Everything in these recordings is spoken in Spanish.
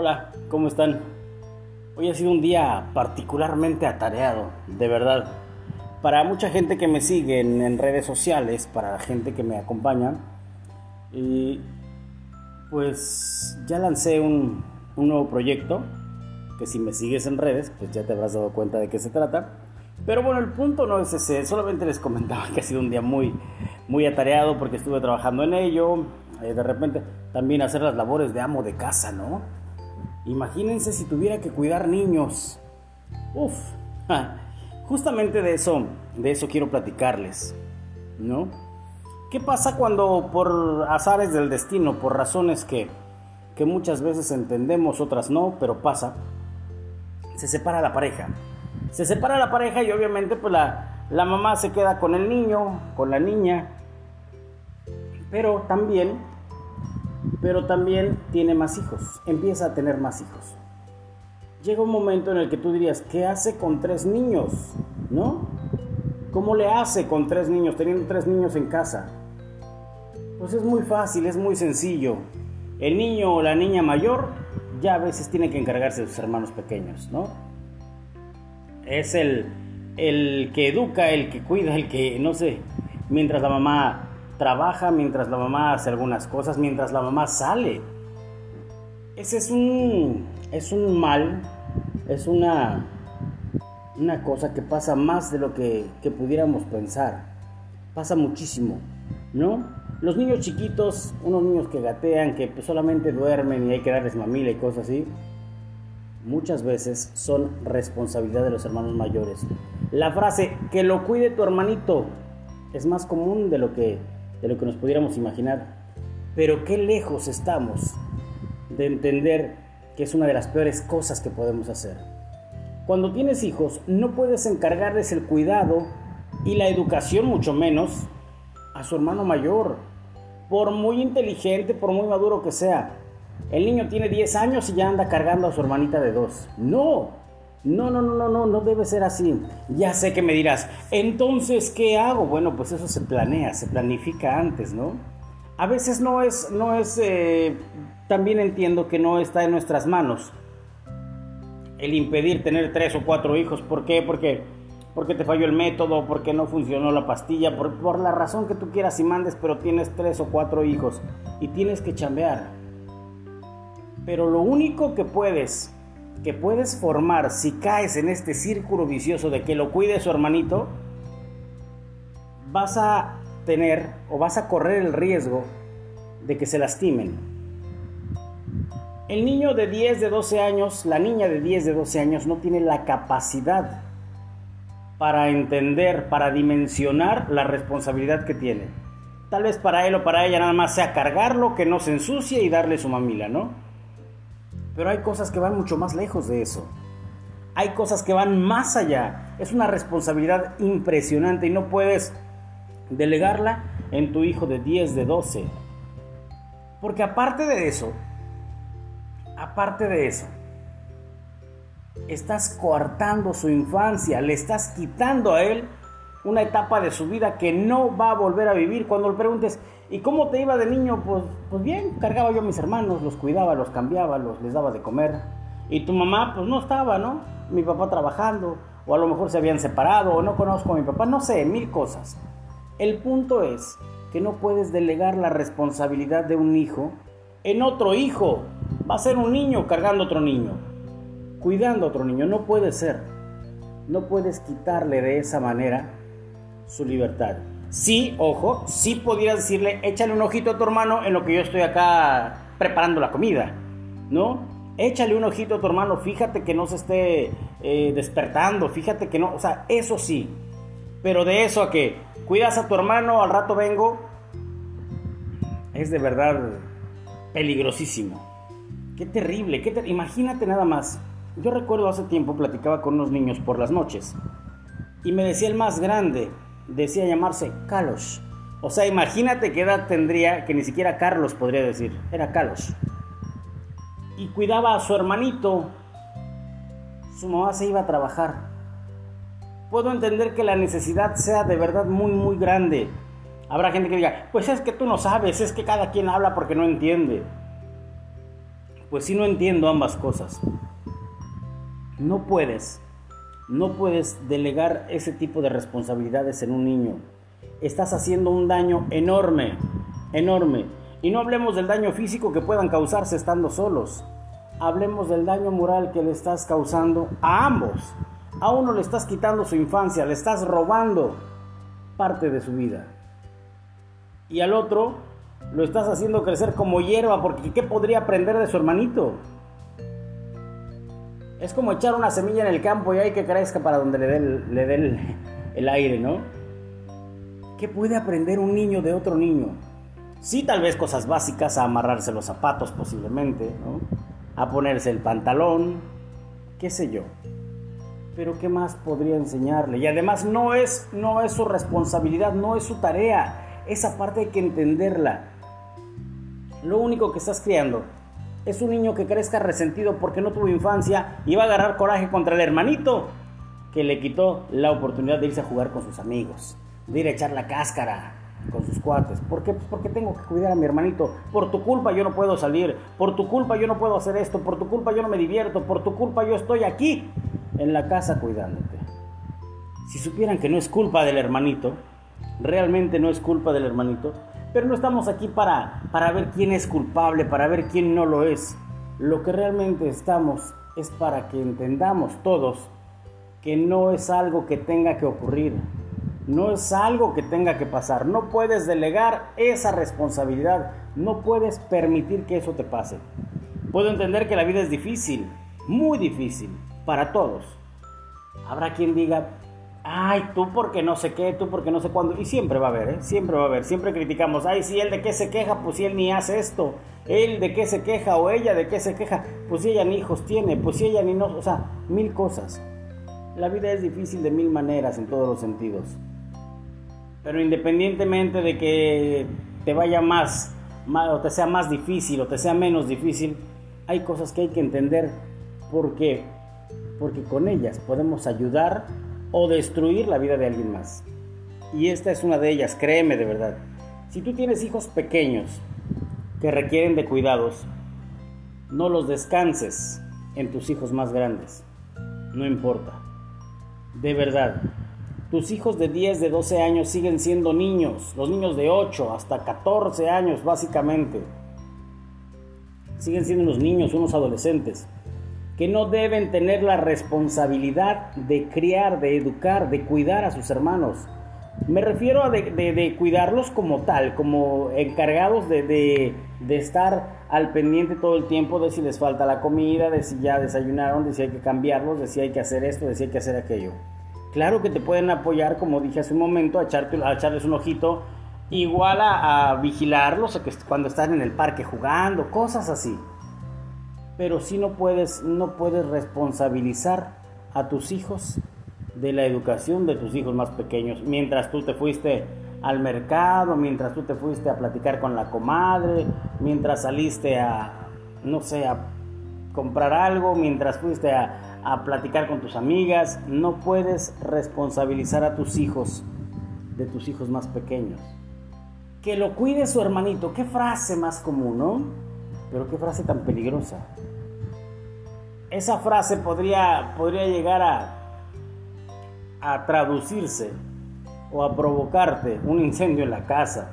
Hola, ¿cómo están? Hoy ha sido un día particularmente atareado, de verdad. Para mucha gente que me sigue en redes sociales, para la gente que me acompaña, y pues ya lancé un nuevo proyecto, que si me sigues en redes, pues ya te habrás dado cuenta de qué se trata. Pero bueno, el punto no es ese, solamente les comentaba que ha sido un día muy, muy atareado porque estuve trabajando en ello. De repente también hacer las labores de amo de casa, ¿no? Imagínense si tuviera que cuidar niños. Justamente de eso quiero platicarles, ¿no? ¿Qué pasa cuando por azares del destino, por razones que muchas veces entendemos, otras no, pero pasa? Se separa la pareja y obviamente pues la mamá se queda con el niño, con la niña, pero también tiene más hijos, empieza a tener más hijos. Llega un momento en el que tú dirías, ¿qué hace con 3 niños? ¿No? ¿Cómo le hace con 3 niños, teniendo 3 niños en casa? Pues es muy fácil, es muy sencillo. El niño o la niña mayor ya a veces tiene que encargarse de sus hermanos pequeños, ¿no? Es el que educa, el que cuida, el que, no sé, mientras la mamá trabaja, mientras la mamá hace algunas cosas, mientras la mamá sale. Ese es un mal, es una cosa que pasa más de lo que pudiéramos pensar. Pasa muchísimo, ¿no? Los niños chiquitos, unos niños que gatean, que pues solamente duermen y hay que darles mamila y cosas así, muchas veces son responsabilidad de los hermanos mayores. La frase, que lo cuide tu hermanito, es más común de lo que nos pudiéramos imaginar, pero qué lejos estamos de entender que es una de las peores cosas que podemos hacer. Cuando tienes hijos, no puedes encargarles el cuidado y la educación, mucho menos a su hermano mayor, por muy inteligente, por muy maduro que sea. El niño tiene 10 años y ya anda cargando a su hermanita de 2. No debe ser así. Ya sé que me dirás, entonces, ¿qué hago? Bueno, pues eso se planea, se planifica antes, ¿no? A veces no es, también entiendo que no está en nuestras manos el impedir tener 3 o 4 hijos. ¿Por qué? Porque te falló el método, porque no funcionó la pastilla, por la razón que tú quieras y mandes, pero tienes 3 o 4 hijos y tienes que chambear. Pero lo único que puedes formar si caes en este círculo vicioso de que lo cuide su hermanito, vas a tener o vas a correr el riesgo de que se lastimen. El niño de 10, de 12 años, la niña de 10, de 12 años no tiene la capacidad para entender, para dimensionar la responsabilidad que tiene. Tal vez para él o para ella nada más sea cargarlo, que no se ensucie y darle su mamila, ¿no? Pero hay cosas que van mucho más lejos de eso. Hay cosas que van más allá. Es una responsabilidad impresionante y no puedes delegarla en tu hijo de 10, de 12. Porque aparte de eso, estás coartando su infancia, le estás quitando a él una etapa de su vida que no va a volver a vivir. Cuando le preguntes, ¿y cómo te iba de niño? Pues bien, cargaba yo a mis hermanos, los cuidaba, los cambiaba, les daba de comer. Y tu mamá, pues no estaba, ¿no? Mi papá trabajando, o a lo mejor se habían separado, o no conozco a mi papá, no sé, 1000 cosas. El punto es que no puedes delegar la responsabilidad de un hijo en otro hijo. Va a ser un niño cargando a otro niño, cuidando a otro niño, no puede ser. No puedes quitarle de esa manera su libertad. Sí, ojo, sí podrías decirle, échale un ojito a tu hermano en lo que yo estoy acá preparando la comida, ¿no? Échale un ojito a tu hermano, fíjate que no se esté despertando, fíjate que no, o sea, eso sí. Pero de eso a que cuidas a tu hermano, al rato vengo, es de verdad peligrosísimo. Qué terrible, imagínate nada más. Yo recuerdo hace tiempo platicaba con unos niños por las noches y me decía el más grande, decía llamarse Carlos. O sea, imagínate qué edad tendría, que ni siquiera Carlos podría decir, era Carlos. Y cuidaba a su hermanito. Su mamá se iba a trabajar. Puedo entender que la necesidad sea de verdad muy, muy grande. Habrá gente que diga, pues es que tú no sabes, es que cada quien habla porque no entiende. Pues sí, no entiendo ambas cosas. No puedes delegar ese tipo de responsabilidades en un niño. Estás haciendo un daño enorme, enorme. Y no hablemos del daño físico que puedan causarse estando solos. Hablemos del daño moral que le estás causando a ambos. A uno le estás quitando su infancia, le estás robando parte de su vida. Y al otro lo estás haciendo crecer como hierba, porque ¿qué podría aprender de su hermanito? Es como echar una semilla en el campo y hay que crezca para donde le dé el aire, ¿no? ¿Qué puede aprender un niño de otro niño? Sí, tal vez cosas básicas, a amarrarse los zapatos posiblemente, ¿no? A ponerse el pantalón, qué sé yo. Pero ¿qué más podría enseñarle? Y además no es su responsabilidad, no es su tarea. Esa parte hay que entenderla. Lo único que estás criando es un niño que crezca resentido porque no tuvo infancia y va a agarrar coraje contra el hermanito que le quitó la oportunidad de irse a jugar con sus amigos, de ir a echar la cáscara con sus cuates. ¿Por qué? Pues porque tengo que cuidar a mi hermanito. Por tu culpa yo no puedo salir, por tu culpa yo no puedo hacer esto, por tu culpa yo no me divierto, por tu culpa yo estoy aquí en la casa cuidándote. Si supieran que no es culpa del hermanito, realmente no es culpa del hermanito. Pero no estamos aquí para ver quién es culpable, para ver quién no lo es. Lo que realmente estamos es para que entendamos todos que no es algo que tenga que ocurrir, no es algo que tenga que pasar. No puedes delegar esa responsabilidad, no puedes permitir que eso te pase. Puedo entender que la vida es difícil, muy difícil, para todos. Habrá quien diga: ay, tú porque no sé qué, tú porque no sé cuándo. Y siempre va a haber, siempre criticamos. Ay, si él de qué se queja, pues si él ni hace esto. Él de qué se queja o ella de qué se queja, pues si ella ni hijos tiene, pues si ella ni no. O sea, mil cosas. La vida es difícil de mil maneras en todos los sentidos. Pero independientemente de que te vaya más o te sea más difícil o te sea menos difícil, hay cosas que hay que entender porque con ellas podemos ayudar o destruir la vida de alguien más. Y esta es una de ellas, créeme de verdad. Si tú tienes hijos pequeños que requieren de cuidados, no los descanses en tus hijos más grandes. No importa. De verdad, tus hijos de 10, de 12 años siguen siendo niños. Los niños de 8 hasta 14 años básicamente siguen siendo unos niños, unos adolescentes que no deben tener la responsabilidad de criar, de educar, de cuidar a sus hermanos. Me refiero a de cuidarlos como tal, como encargados de estar al pendiente todo el tiempo de si les falta la comida, de si ya desayunaron, de si hay que cambiarlos, de si hay que hacer esto, de si hay que hacer aquello. Claro que te pueden apoyar, como dije hace un momento, a echarles un ojito, igual a vigilarlos cuando están en el parque jugando, cosas así. Pero sí no puedes responsabilizar a tus hijos de la educación de tus hijos más pequeños. Mientras tú te fuiste al mercado, mientras tú te fuiste a platicar con la comadre, mientras saliste a, no sé, a comprar algo, mientras fuiste a platicar con tus amigas, no puedes responsabilizar a tus hijos de tus hijos más pequeños. Que lo cuide su hermanito, qué frase más común, ¿no? Pero qué frase tan peligrosa. Esa frase podría llegar a traducirse o a provocarte un incendio en la casa,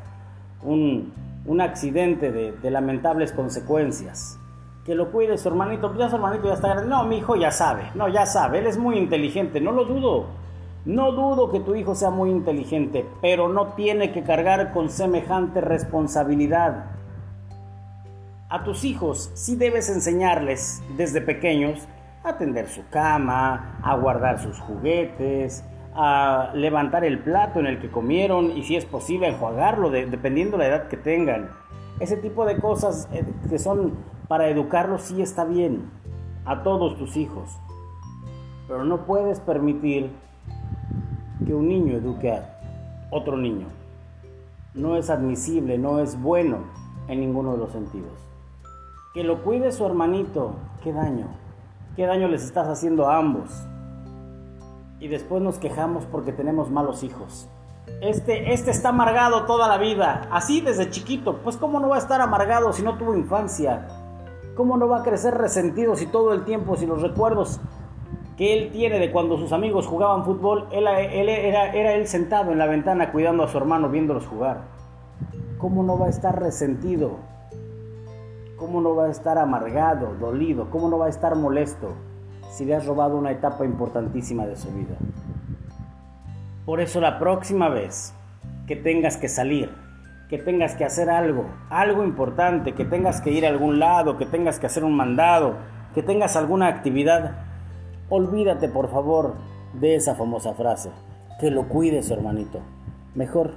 un accidente de lamentables consecuencias. Que lo cuide su hermanito, ya su hermanito ya está grande. No, mi hijo ya sabe, él es muy inteligente, no lo dudo. No dudo que tu hijo sea muy inteligente, pero no tiene que cargar con semejante responsabilidad. A tus hijos sí debes enseñarles desde pequeños a tender su cama, a guardar sus juguetes, a levantar el plato en el que comieron y, si es posible, enjuagarlo, dependiendo la edad que tengan. Ese tipo de cosas que son para educarlos sí está bien, a todos tus hijos. Pero no puedes permitir que un niño eduque a otro niño. No es admisible, no es bueno en ninguno de los sentidos. Que lo cuide su hermanito, qué daño les estás haciendo a ambos. Y después nos quejamos porque tenemos malos hijos. Este está amargado toda la vida, así desde chiquito. Pues cómo no va a estar amargado si no tuvo infancia. ¿Cómo no va a crecer resentido si todo el tiempo, si los recuerdos que él tiene de cuando sus amigos jugaban fútbol, él era sentado en la ventana cuidando a su hermano, viéndolos jugar? ¿Cómo no va a estar resentido? ¿Cómo no va a estar amargado, dolido? ¿Cómo no va a estar molesto si le has robado una etapa importantísima de su vida? Por eso la próxima vez que tengas que salir, que tengas que hacer algo importante, que tengas que ir a algún lado, que tengas que hacer un mandado, que tengas alguna actividad, olvídate por favor de esa famosa frase, que lo cuide su hermanito. Mejor,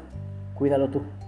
cuídalo tú.